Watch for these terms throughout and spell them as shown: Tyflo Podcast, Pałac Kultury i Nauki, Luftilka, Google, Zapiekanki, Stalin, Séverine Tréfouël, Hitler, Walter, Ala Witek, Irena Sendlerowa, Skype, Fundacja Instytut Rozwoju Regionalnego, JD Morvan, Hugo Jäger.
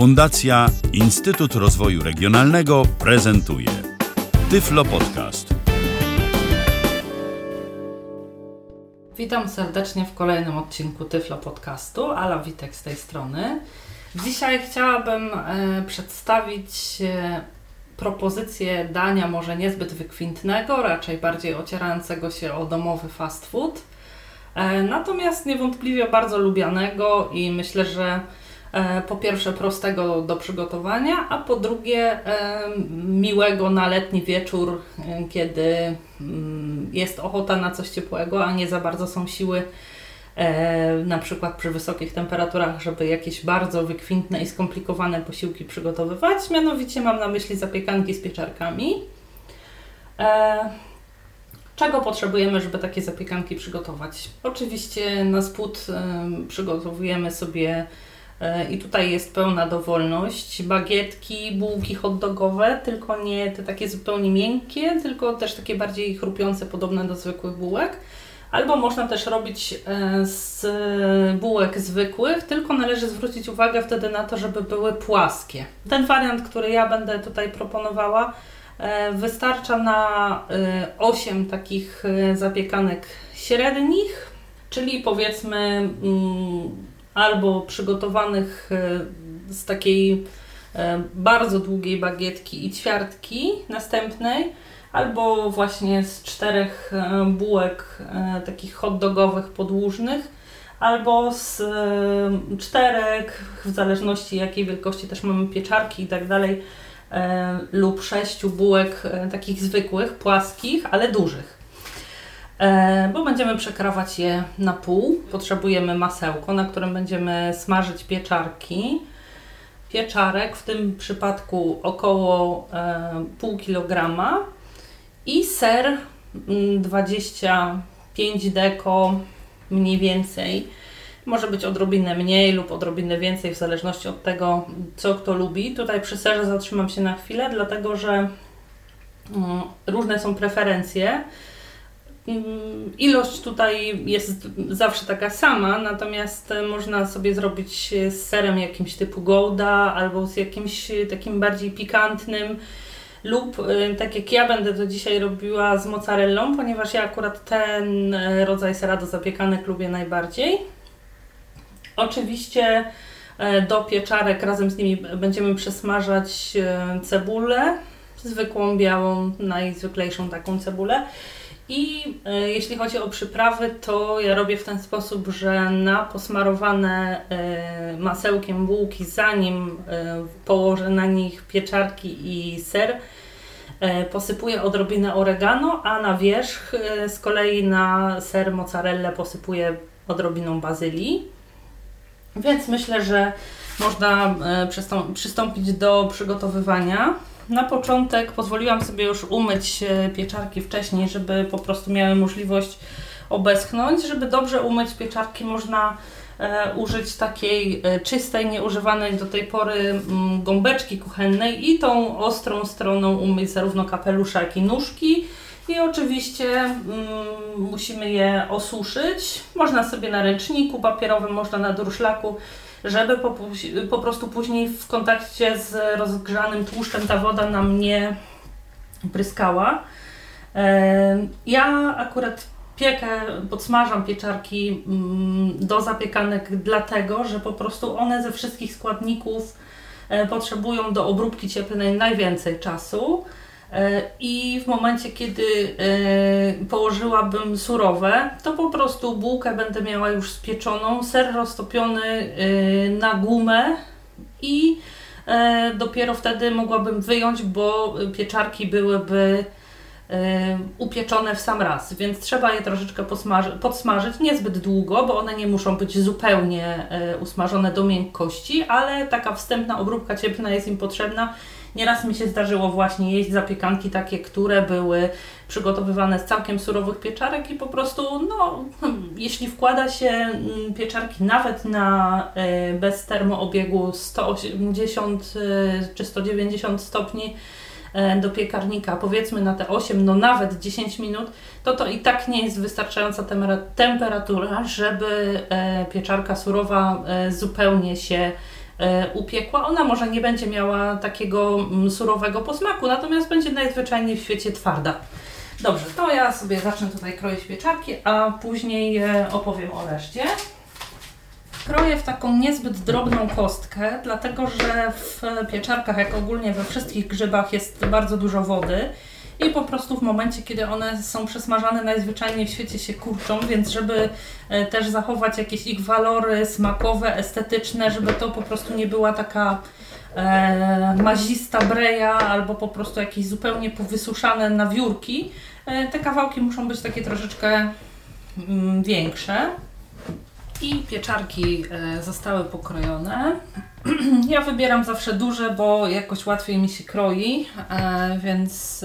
Fundacja Instytut Rozwoju Regionalnego prezentuje Tyflo Podcast. Witam serdecznie w kolejnym odcinku Tyflo Podcastu. Ala Witek z tej strony. Dzisiaj chciałabym przedstawić propozycję dania może niezbyt wykwintnego, raczej bardziej ocierającego się o domowy fast food. Natomiast niewątpliwie bardzo lubianego i myślę, że po pierwsze prostego do przygotowania, a po drugie miłego na letni wieczór, kiedy jest ochota na coś ciepłego, a nie za bardzo są siły na przykład przy wysokich temperaturach, żeby jakieś bardzo wykwintne i skomplikowane posiłki przygotowywać. Mianowicie mam na myśli zapiekanki z pieczarkami. Czego potrzebujemy, żeby takie zapiekanki przygotować? Oczywiście na spód przygotowujemy sobie, i tutaj jest pełna dowolność, bagietki, bułki hotdogowe, tylko nie te takie zupełnie miękkie, tylko też takie bardziej chrupiące, podobne do zwykłych bułek. Albo można też robić z bułek zwykłych, tylko należy zwrócić uwagę wtedy na to, żeby były płaskie. Ten wariant, który ja będę tutaj proponowała, wystarcza na 8 takich zapiekanek średnich, czyli powiedzmy albo przygotowanych z takiej bardzo długiej bagietki i ćwiartki następnej, albo właśnie z 4 bułek takich hotdogowych podłużnych, albo z 4, w zależności jakiej wielkości też mamy pieczarki i tak dalej, lub 6 bułek takich zwykłych, płaskich, ale dużych. Bo będziemy przekrawać je na pół. Potrzebujemy masełko, na którym będziemy smażyć pieczarki. Pieczarek w tym przypadku około pół kilograma i ser 25 deko mniej więcej. Może być odrobinę mniej lub odrobinę więcej w zależności od tego, co kto lubi. Tutaj przy serze zatrzymam się na chwilę, dlatego że różne są preferencje. Ilość tutaj jest zawsze taka sama, natomiast można sobie zrobić z serem jakimś typu gouda albo z jakimś takim bardziej pikantnym lub tak jak ja będę to dzisiaj robiła z mozzarellą, ponieważ ja akurat ten rodzaj sera do zapiekanek lubię najbardziej. Oczywiście do pieczarek razem z nimi będziemy przesmażać cebulę, zwykłą białą, najzwyklejszą taką cebulę. I jeśli chodzi o przyprawy, to ja robię w ten sposób, że na posmarowane masełkiem bułki, zanim położę na nich pieczarki i ser, posypuję odrobinę oregano, a na wierzch z kolei na ser mozzarellę posypuję odrobiną bazylii. Więc myślę, że można przystąpić do przygotowywania. Na początek pozwoliłam sobie już umyć pieczarki wcześniej, żeby po prostu miały możliwość obeschnąć. Żeby dobrze umyć pieczarki, można użyć takiej czystej, nieużywanej do tej pory gąbeczki kuchennej i tą ostrą stroną umyć zarówno kapelusza, jak i nóżki. I oczywiście musimy je osuszyć. Można sobie na ręczniku papierowym, można na durszlaku, żeby po prostu później w kontakcie z rozgrzanym tłuszczem ta woda nam nie pryskała. Ja akurat podsmażam pieczarki do zapiekanek dlatego, że po prostu one ze wszystkich składników potrzebują do obróbki cieplnej najwięcej czasu. I w momencie, kiedy położyłabym surowe, to po prostu bułkę będę miała już spieczoną, ser roztopiony na gumę i dopiero wtedy mogłabym wyjąć, bo pieczarki byłyby upieczone w sam raz, więc trzeba je troszeczkę podsmażyć, niezbyt długo, bo one nie muszą być zupełnie usmażone do miękkości, ale taka wstępna obróbka cieplna jest im potrzebna. Nieraz mi się zdarzyło właśnie jeść zapiekanki takie, które były przygotowywane z całkiem surowych pieczarek i po prostu, jeśli wkłada się pieczarki nawet bez termoobiegu 180 czy 190 stopni do piekarnika, powiedzmy na te 8, nawet 10 minut, to i tak nie jest wystarczająca temperatura, żeby pieczarka surowa zupełnie się upiekła, ona może nie będzie miała takiego surowego posmaku, natomiast będzie najzwyczajniej w świecie twarda. Dobrze, to ja sobie zacznę tutaj kroić pieczarki, a później opowiem o reszcie. Kroję w taką niezbyt drobną kostkę, dlatego że w pieczarkach, jak ogólnie we wszystkich grzybach, jest bardzo dużo wody i po prostu w momencie, kiedy one są przesmażane, najzwyczajniej w świecie się kurczą, więc żeby też zachować jakieś ich walory smakowe, estetyczne, żeby to po prostu nie była taka mazista breja albo po prostu jakieś zupełnie powysuszane nawiórki, te kawałki muszą być takie troszeczkę większe. I pieczarki zostały pokrojone. Ja wybieram zawsze duże, bo jakoś łatwiej mi się kroi, więc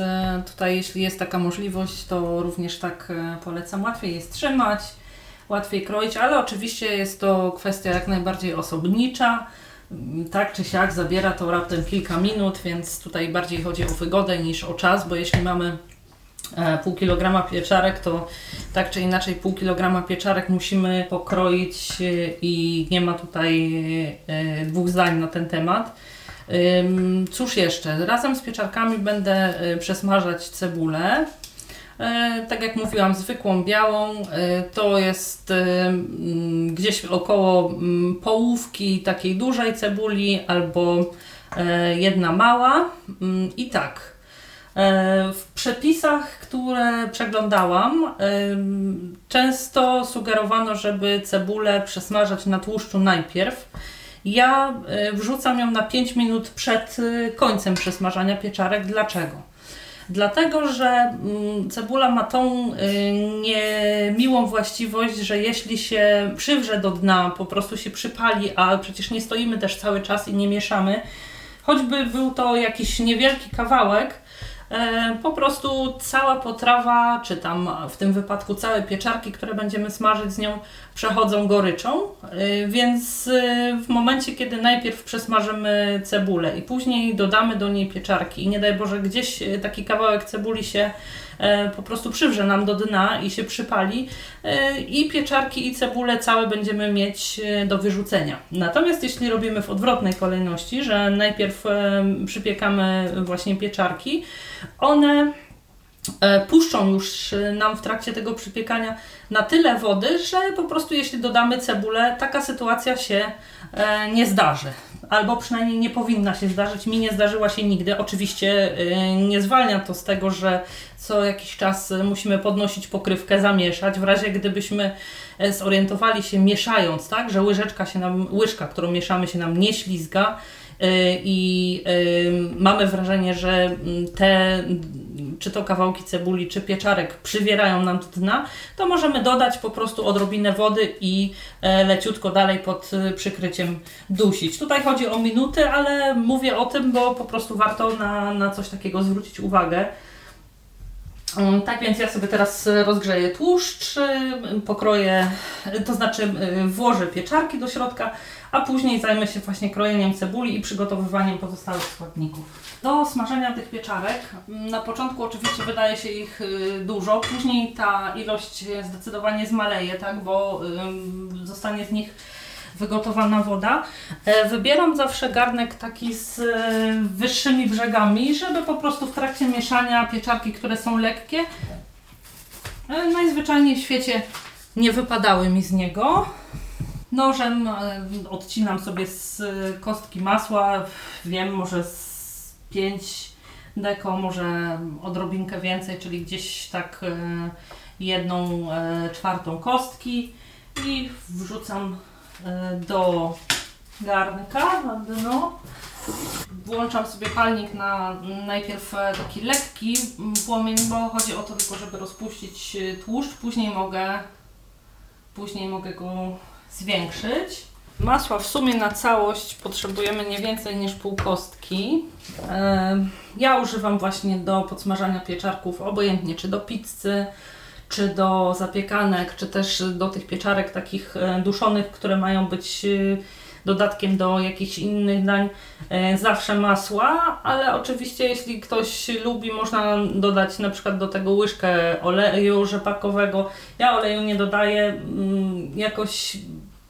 tutaj jeśli jest taka możliwość, to również tak polecam. Łatwiej jest trzymać, łatwiej kroić, ale oczywiście jest to kwestia jak najbardziej osobnicza. Tak czy siak zabiera to raptem kilka minut, więc tutaj bardziej chodzi o wygodę niż o czas, bo jeśli mamy pół kilograma pieczarek, to tak czy inaczej pół kilograma pieczarek musimy pokroić i nie ma tutaj dwóch zdań na ten temat. Cóż jeszcze? Razem z pieczarkami będę przesmażać cebulę. Tak jak mówiłam, zwykłą białą, to jest gdzieś około połówki takiej dużej cebuli albo jedna mała i tak. W przepisach, które przeglądałam, często sugerowano, żeby cebulę przesmażać na tłuszczu najpierw. Ja wrzucam ją na 5 minut przed końcem przesmażania pieczarek. Dlaczego? Dlatego, że cebula ma tą niemiłą właściwość, że jeśli się przywrze do dna, po prostu się przypali, a przecież nie stoimy też cały czas i nie mieszamy, choćby był to jakiś niewielki kawałek, po prostu cała potrawa, czy tam w tym wypadku całe pieczarki, które będziemy smażyć z nią, przechodzą goryczą, więc w momencie, kiedy najpierw przesmażymy cebulę i później dodamy do niej pieczarki i nie daj Boże gdzieś taki kawałek cebuli się po prostu przywrze nam do dna i się przypali i pieczarki i cebulę całe będziemy mieć do wyrzucenia. Natomiast jeśli robimy w odwrotnej kolejności, że najpierw przypiekamy właśnie pieczarki, one puszczą już nam w trakcie tego przypiekania na tyle wody, że po prostu jeśli dodamy cebulę, taka sytuacja się nie zdarzy. Albo przynajmniej nie powinna się zdarzyć, mi nie zdarzyła się nigdy. Oczywiście nie zwalnia to z tego, że co jakiś czas musimy podnosić pokrywkę, zamieszać. W razie gdybyśmy zorientowali się mieszając, tak, że łyżka, którą mieszamy, się nam nie ślizga i mamy wrażenie, że te czy to kawałki cebuli, czy pieczarek przywierają nam do dna, to możemy dodać po prostu odrobinę wody i leciutko dalej pod przykryciem dusić. Tutaj chodzi o minuty, ale mówię o tym, bo po prostu warto na coś takiego zwrócić uwagę. Tak więc ja sobie teraz rozgrzeję tłuszcz, pokroję, to znaczy włożę pieczarki do środka, a później zajmę się właśnie krojeniem cebuli i przygotowywaniem pozostałych składników. Do smażenia tych pieczarek, na początku oczywiście wydaje się ich dużo, później ta ilość zdecydowanie zmaleje, tak, bo zostanie z nich wygotowana woda. Wybieram zawsze garnek taki z wyższymi brzegami, żeby po prostu w trakcie mieszania pieczarki, które są lekkie, najzwyczajniej w świecie nie wypadały mi z niego. Nożem odcinam sobie z kostki masła, wiem, może z 5 deko, może odrobinkę więcej, czyli gdzieś tak 1/4 kostki i wrzucam do garnka na dno. Włączam sobie palnik na najpierw taki lekki płomień, bo chodzi o to tylko, żeby rozpuścić tłuszcz, później mogę go zwiększyć. Masła w sumie na całość potrzebujemy nie więcej niż pół kostki. Ja używam właśnie do podsmażania pieczarków, obojętnie czy do pizzy, czy do zapiekanek, czy też do tych pieczarek takich duszonych, które mają być dodatkiem do jakichś innych dań, zawsze masła, ale oczywiście jeśli ktoś lubi, można dodać na przykład do tego łyżkę oleju rzepakowego. Ja oleju nie dodaję, jakoś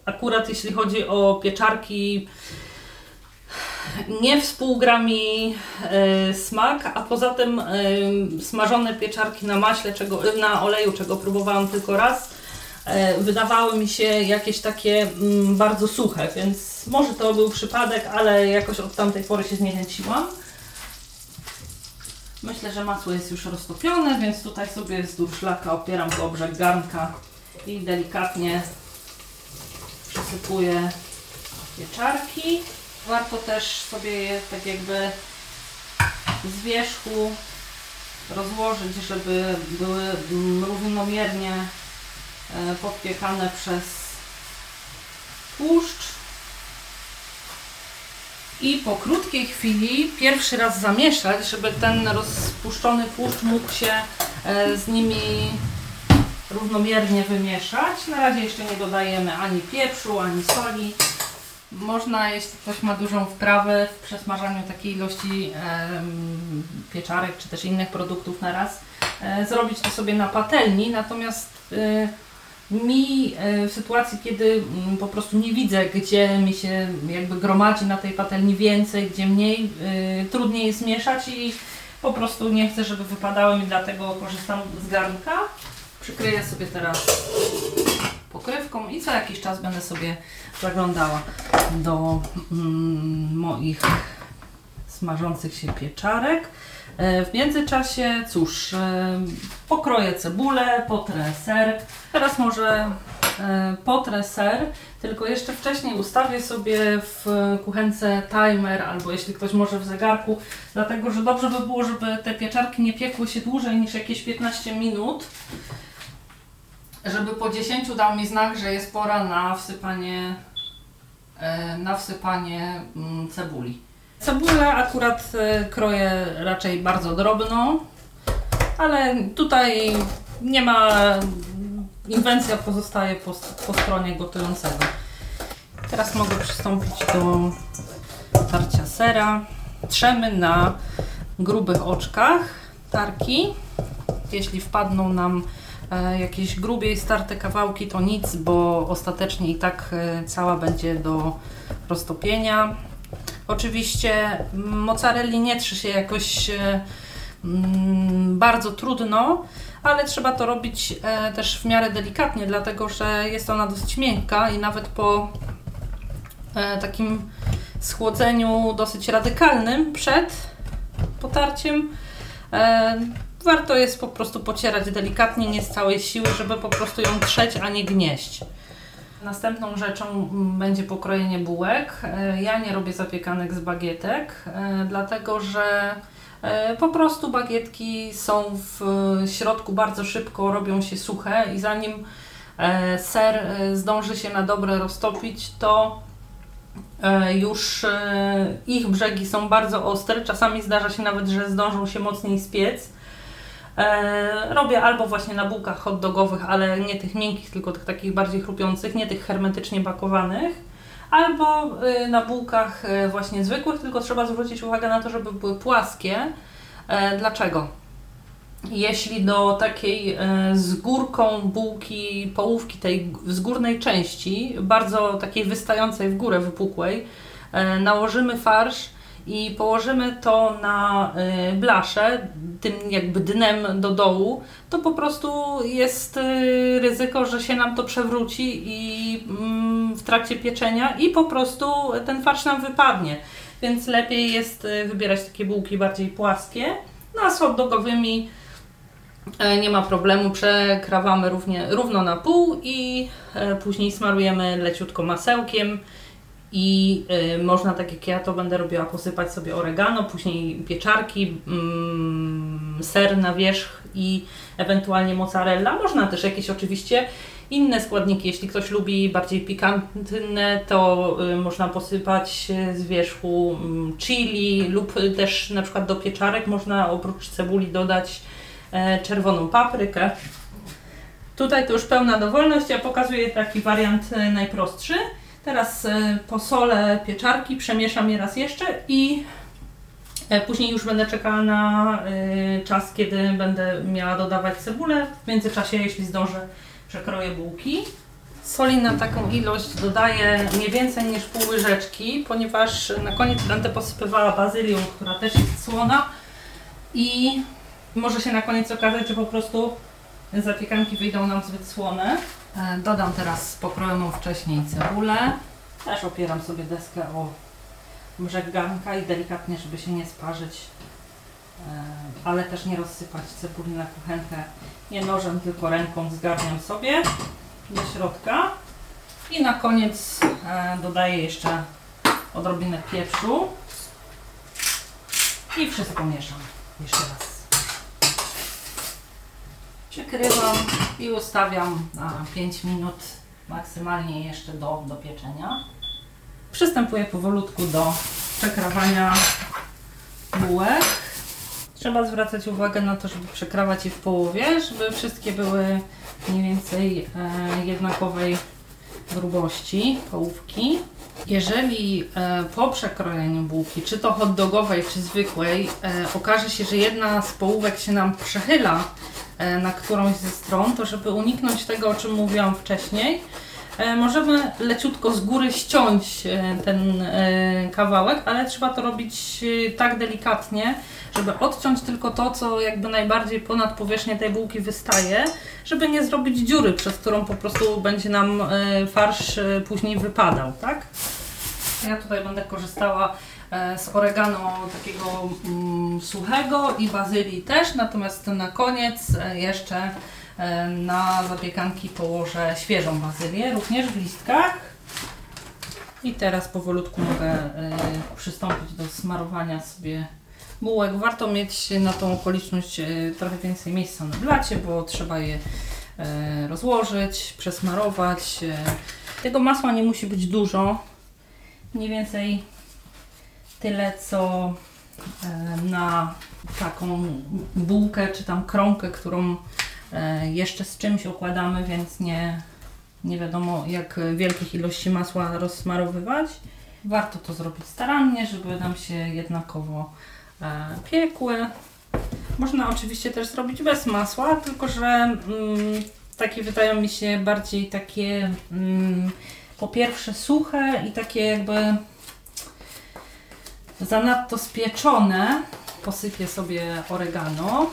akurat jeśli chodzi o pieczarki, nie współgra mi smak, a poza tym smażone pieczarki na maśle, na oleju, czego próbowałam tylko raz, wydawały mi się jakieś takie bardzo suche, więc może to był przypadek, ale jakoś od tamtej pory się zniechęciłam. Myślę, że masło jest już roztopione, więc tutaj sobie wzdłuż szlaka opieram go o brzeg garnka i delikatnie przysypuję pieczarki. Warto też sobie je tak jakby z wierzchu rozłożyć, żeby były równomiernie podpiekane przez tłuszcz. I po krótkiej chwili pierwszy raz zamieszać, żeby ten rozpuszczony tłuszcz mógł się z nimi równomiernie wymieszać. Na razie jeszcze nie dodajemy ani pieprzu, ani soli. Można, jeśli ktoś ma dużą wprawę w przesmażaniu takiej ilości pieczarek czy też innych produktów na raz, zrobić to sobie na patelni, natomiast mi w sytuacji, kiedy po prostu nie widzę, gdzie mi się jakby gromadzi na tej patelni więcej, gdzie mniej, trudniej jest mieszać i po prostu nie chcę, żeby wypadały mi, dlatego korzystam z garnka. Przykryję sobie teraz pokrywką i co jakiś czas będę sobie zaglądała do moich smażących się pieczarek. W międzyczasie, cóż, pokroję cebulę, potrę ser. Teraz może potrę ser, tylko jeszcze wcześniej ustawię sobie w kuchence timer, albo jeśli ktoś może w zegarku, dlatego że dobrze by było, żeby te pieczarki nie piekły się dłużej niż jakieś 15 minut, żeby po 10 dał mi znak, że jest pora na wsypanie cebuli. Cebulę akurat kroję raczej bardzo drobno, ale tutaj nie ma, inwencja pozostaje po stronie gotującego. Teraz mogę przystąpić do tarcia sera. Trzemy na grubych oczkach tarki. Jeśli wpadną nam jakieś grubiej starte kawałki, to nic, bo ostatecznie i tak cała będzie do roztopienia. Oczywiście mozzarelli nie trzy się jakoś bardzo trudno, ale trzeba to robić też w miarę delikatnie, dlatego że jest ona dosyć miękka i nawet po takim schłodzeniu dosyć radykalnym przed potarciem warto jest po prostu pocierać delikatnie, nie z całej siły, żeby po prostu ją trzeć, a nie gnieść. Następną rzeczą będzie pokrojenie bułek. Ja nie robię zapiekanek z bagietek, dlatego że po prostu bagietki są w środku, bardzo szybko robią się suche i zanim ser zdąży się na dobre roztopić, to już ich brzegi są bardzo ostre. Czasami zdarza się nawet, że zdążą się mocniej spiec. Robię albo właśnie na bułkach hot dogowych, ale nie tych miękkich, tylko tych takich bardziej chrupiących, nie tych hermetycznie pakowanych, albo na bułkach właśnie zwykłych, tylko trzeba zwrócić uwagę na to, żeby były płaskie. Dlaczego? Jeśli do takiej z górką bułki, połówki tej z górnej części, bardzo takiej wystającej w górę, wypukłej, nałożymy farsz i położymy to na blaszę, tym jakby dnem do dołu, to po prostu jest ryzyko, że się nam to przewróci i w trakcie pieczenia i po prostu ten farsz nam wypadnie. Więc lepiej jest wybierać takie bułki bardziej płaskie. No a z hot dogowymi nie ma problemu, przekrawamy równo na pół i później smarujemy leciutko masełkiem. I można, tak jak ja to będę robiła, posypać sobie oregano, później pieczarki, ser na wierzch i ewentualnie mozzarella. Można też jakieś oczywiście inne składniki, jeśli ktoś lubi bardziej pikantne, to można posypać z wierzchu chili lub też na przykład do pieczarek można oprócz cebuli dodać czerwoną paprykę. Tutaj to już pełna dowolność, ja pokazuję taki wariant najprostszy. Teraz posolę pieczarki, przemieszam je raz jeszcze i później już będę czekała na czas, kiedy będę miała dodawać cebulę. W międzyczasie, jeśli zdążę, przekroję bułki. Soli na taką ilość dodaję nie więcej niż pół łyżeczki, ponieważ na koniec będę posypywała bazylią, która też jest słona i może się na koniec okazać, że po prostu zapiekanki wyjdą nam zbyt słone. Dodam teraz pokrojoną wcześniej cebulę. Też opieram sobie deskę o brzeg garnka i delikatnie, żeby się nie sparzyć, ale też nie rozsypać cebuli na kuchenkę. Nie nożem, tylko ręką zgarniam sobie do środka. I na koniec dodaję jeszcze odrobinę pieprzu. I wszystko mieszam jeszcze raz. Przykrywam i ustawiam na 5 minut maksymalnie jeszcze do pieczenia. Przystępuję powolutku do przekrawania bułek. Trzeba zwracać uwagę na to, żeby przekrawać je w połowie, żeby wszystkie były mniej więcej jednakowej grubości połówki. Jeżeli po przekrojeniu bułki, czy to hot dogowej, czy zwykłej, okaże się, że jedna z połówek się nam przechyla na którąś ze stron, to żeby uniknąć tego, o czym mówiłam wcześniej, możemy leciutko z góry ściąć ten kawałek, ale trzeba to robić tak delikatnie, żeby odciąć tylko to, co jakby najbardziej ponad powierzchnię tej bułki wystaje, żeby nie zrobić dziury, przez którą po prostu będzie nam farsz później wypadał, tak? Ja tutaj będę korzystała z oregano takiego suchego i bazylii też, natomiast na koniec jeszcze na zapiekanki położę świeżą bazylię, również w listkach. I teraz powolutku mogę przystąpić do smarowania sobie bułek. Warto mieć na tą okoliczność trochę więcej miejsca na blacie, bo trzeba je rozłożyć, przesmarować. Tego masła nie musi być dużo, mniej więcej tyle co na taką bułkę czy tam kromkę, którą jeszcze z czymś układamy, więc nie wiadomo, jak wielkich ilości masła rozsmarowywać. Warto to zrobić starannie, żeby nam się jednakowo piekły. Można oczywiście też zrobić bez masła, tylko że takie wydają mi się bardziej takie po pierwsze suche i takie jakby zanadto spieczone. Posypię sobie oregano,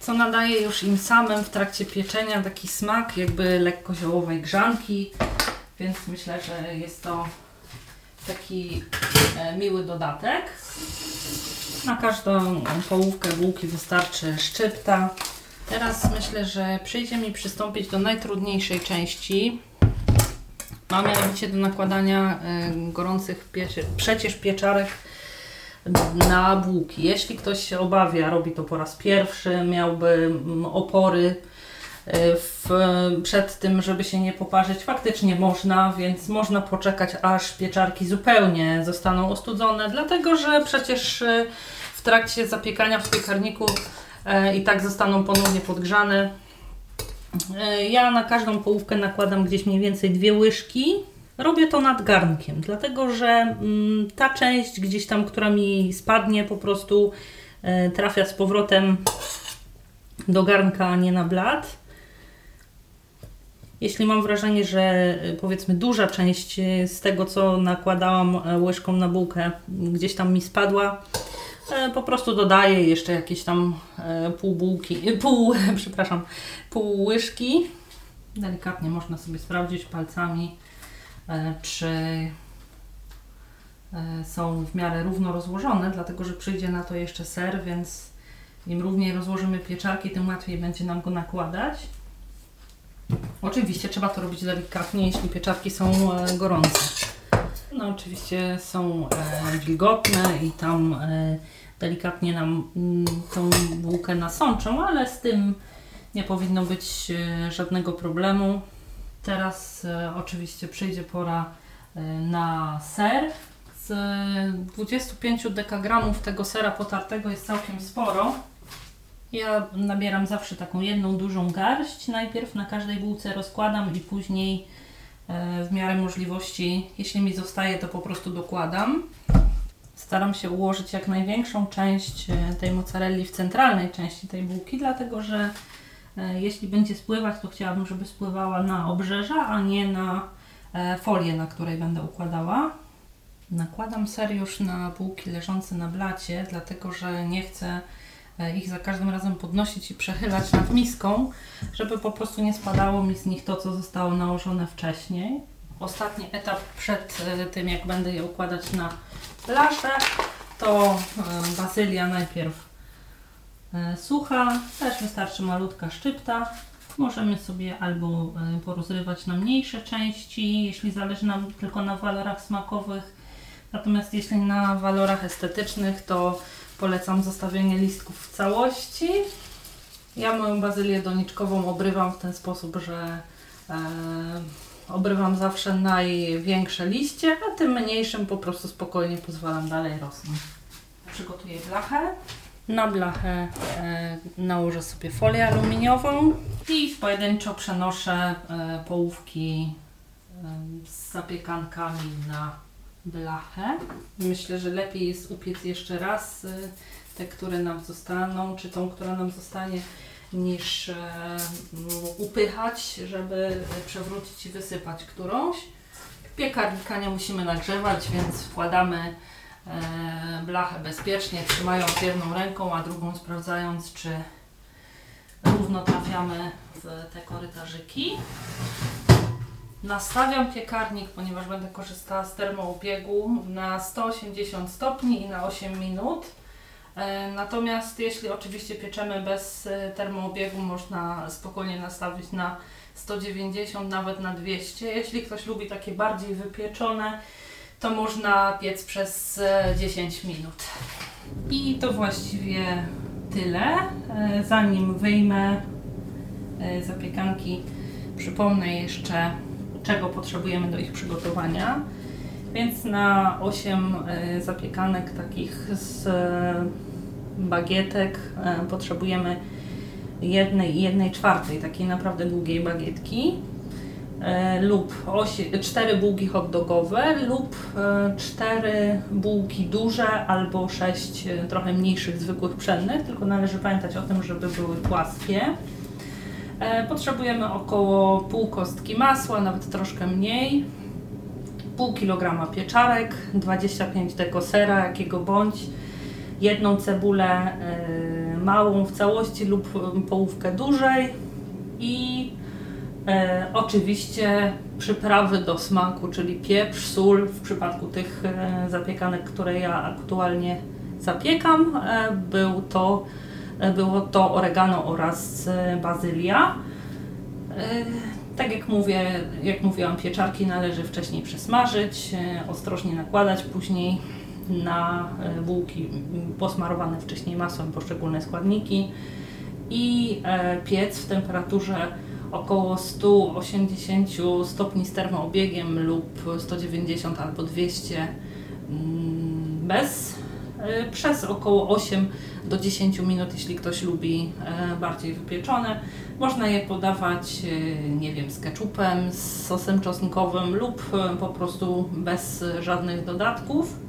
co nadaje już im samym w trakcie pieczenia taki smak jakby lekko ziołowej grzanki, więc myślę, że jest to taki miły dodatek. Na każdą połówkę bułki wystarczy szczypta. Teraz myślę, że przyjdzie mi przystąpić do najtrudniejszej części. Mam mianowicie do nakładania gorących przecież pieczarek na bułki. Jeśli ktoś się obawia, robi to po raz pierwszy, miałby opory przed tym, żeby się nie poparzyć, faktycznie można, więc można poczekać, aż pieczarki zupełnie zostaną ostudzone, dlatego że przecież w trakcie zapiekania w piekarniku i tak zostaną ponownie podgrzane. Ja na każdą połówkę nakładam gdzieś mniej więcej 2 łyżki. Robię to nad garnkiem, dlatego że ta część gdzieś tam, która mi spadnie, po prostu trafia z powrotem do garnka, a nie na blat. Jeśli mam wrażenie, że powiedzmy duża część z tego, co nakładałam łyżką na bułkę, gdzieś tam mi spadła, po prostu dodaję jeszcze jakieś tam pół łyżki. Delikatnie można sobie sprawdzić palcami, czy są w miarę równo rozłożone, dlatego że przyjdzie na to jeszcze ser, więc im równiej rozłożymy pieczarki, tym łatwiej będzie nam go nakładać. Oczywiście trzeba to robić delikatnie, jeśli pieczarki są gorące. No oczywiście są wilgotne i tam delikatnie nam tą bułkę nasączą, ale z tym nie powinno być żadnego problemu. Teraz oczywiście przyjdzie pora na ser. Z 25 dekagramów tego sera potartego jest całkiem sporo. Ja nabieram zawsze taką jedną dużą garść. Najpierw na każdej bułce rozkładam i później w miarę możliwości, jeśli mi zostaje, to po prostu dokładam. Staram się ułożyć jak największą część tej mozzarelli w centralnej części tej bułki, dlatego że jeśli będzie spływać, to chciałabym, żeby spływała na obrzeża, a nie na folię, na której będę układała. Nakładam ser już na bułki leżące na blacie, dlatego że nie chcę ich za każdym razem podnosić i przechylać nad miską, żeby po prostu nie spadało mi z nich to, co zostało nałożone wcześniej. Ostatni etap przed tym, jak będę je układać na blasze, to bazylia najpierw sucha, też wystarczy malutka szczypta. Możemy sobie albo porozrywać na mniejsze części, jeśli zależy nam tylko na walorach smakowych. Natomiast jeśli na walorach estetycznych, to polecam zostawienie listków w całości. Ja moją bazylię doniczkową obrywam w ten sposób, że obrywam zawsze największe liście, a tym mniejszym po prostu spokojnie pozwalam dalej rosnąć. Przygotuję blachę. Na blachę nałożę sobie folię aluminiową i pojedynczo przenoszę połówki z zapiekankami na blachę. Myślę, że lepiej jest upiec jeszcze raz te, które nam zostaną, czy tą, która nam zostanie, niż upychać, żeby przewrócić i wysypać którąś. Piekarnika nie musimy nagrzewać, więc wkładamy blachę bezpiecznie, trzymając jedną ręką, a drugą sprawdzając, czy równo trafiamy w te korytarzyki. Nastawiam piekarnik, ponieważ będę korzystała z termoobiegu, na 180 stopni i na 8 minut. Natomiast jeśli oczywiście pieczemy bez termoobiegu, można spokojnie nastawić na 190, nawet na 200. Jeśli ktoś lubi takie bardziej wypieczone, to można piec przez 10 minut. I to właściwie tyle. Zanim wyjmę zapiekanki, przypomnę jeszcze, czego potrzebujemy do ich przygotowania. Więc na 8 zapiekanek takich z bagietek potrzebujemy 1,4 takiej naprawdę długiej bagietki lub 4 bułki hot dogowe lub 4 bułki duże albo 6 trochę mniejszych, zwykłych pszennych, tylko należy pamiętać o tym, żeby były płaskie. Potrzebujemy około pół kostki masła, nawet troszkę mniej, pół kilograma pieczarek, 25 deko sera jakiego bądź, jedną cebulę małą w całości lub połówkę dużej i oczywiście przyprawy do smaku, czyli pieprz, sól w przypadku tych zapiekanek, które ja aktualnie zapiekam. Było to oregano oraz bazylia. Tak jak mówiłam, pieczarki należy wcześniej przesmażyć, ostrożnie nakładać, później na bułki posmarowane wcześniej masłem poszczególne składniki i piec w temperaturze około 180 stopni z termoobiegiem lub 190 albo 200 bez, przez około 8 do 10 minut, jeśli ktoś lubi bardziej wypieczone. Można je podawać, nie wiem, z keczupem, z sosem czosnkowym lub po prostu bez żadnych dodatków.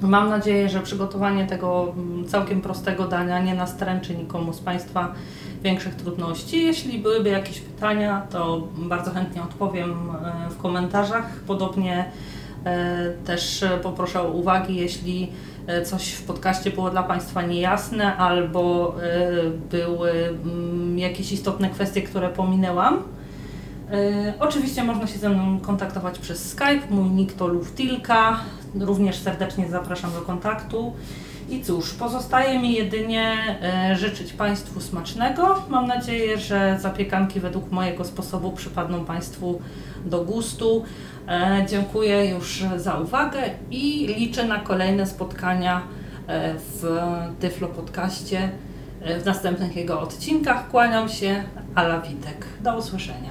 Mam nadzieję, że przygotowanie tego całkiem prostego dania nie nastręczy nikomu z Państwa większych trudności. Jeśli byłyby jakieś pytania, to bardzo chętnie odpowiem w komentarzach. Podobnie też poproszę o uwagi, jeśli coś w podcaście było dla Państwa niejasne albo były jakieś istotne kwestie, które pominęłam. Oczywiście można się ze mną kontaktować przez Skype, mój nick to Luftilka, również serdecznie zapraszam do kontaktu. I cóż, pozostaje mi jedynie życzyć Państwu smacznego. Mam nadzieję, że zapiekanki według mojego sposobu przypadną Państwu do gustu. Dziękuję już za uwagę i liczę na kolejne spotkania w Tyflo Podcaście w następnych jego odcinkach. Kłaniam się, Ala Witek. Do usłyszenia.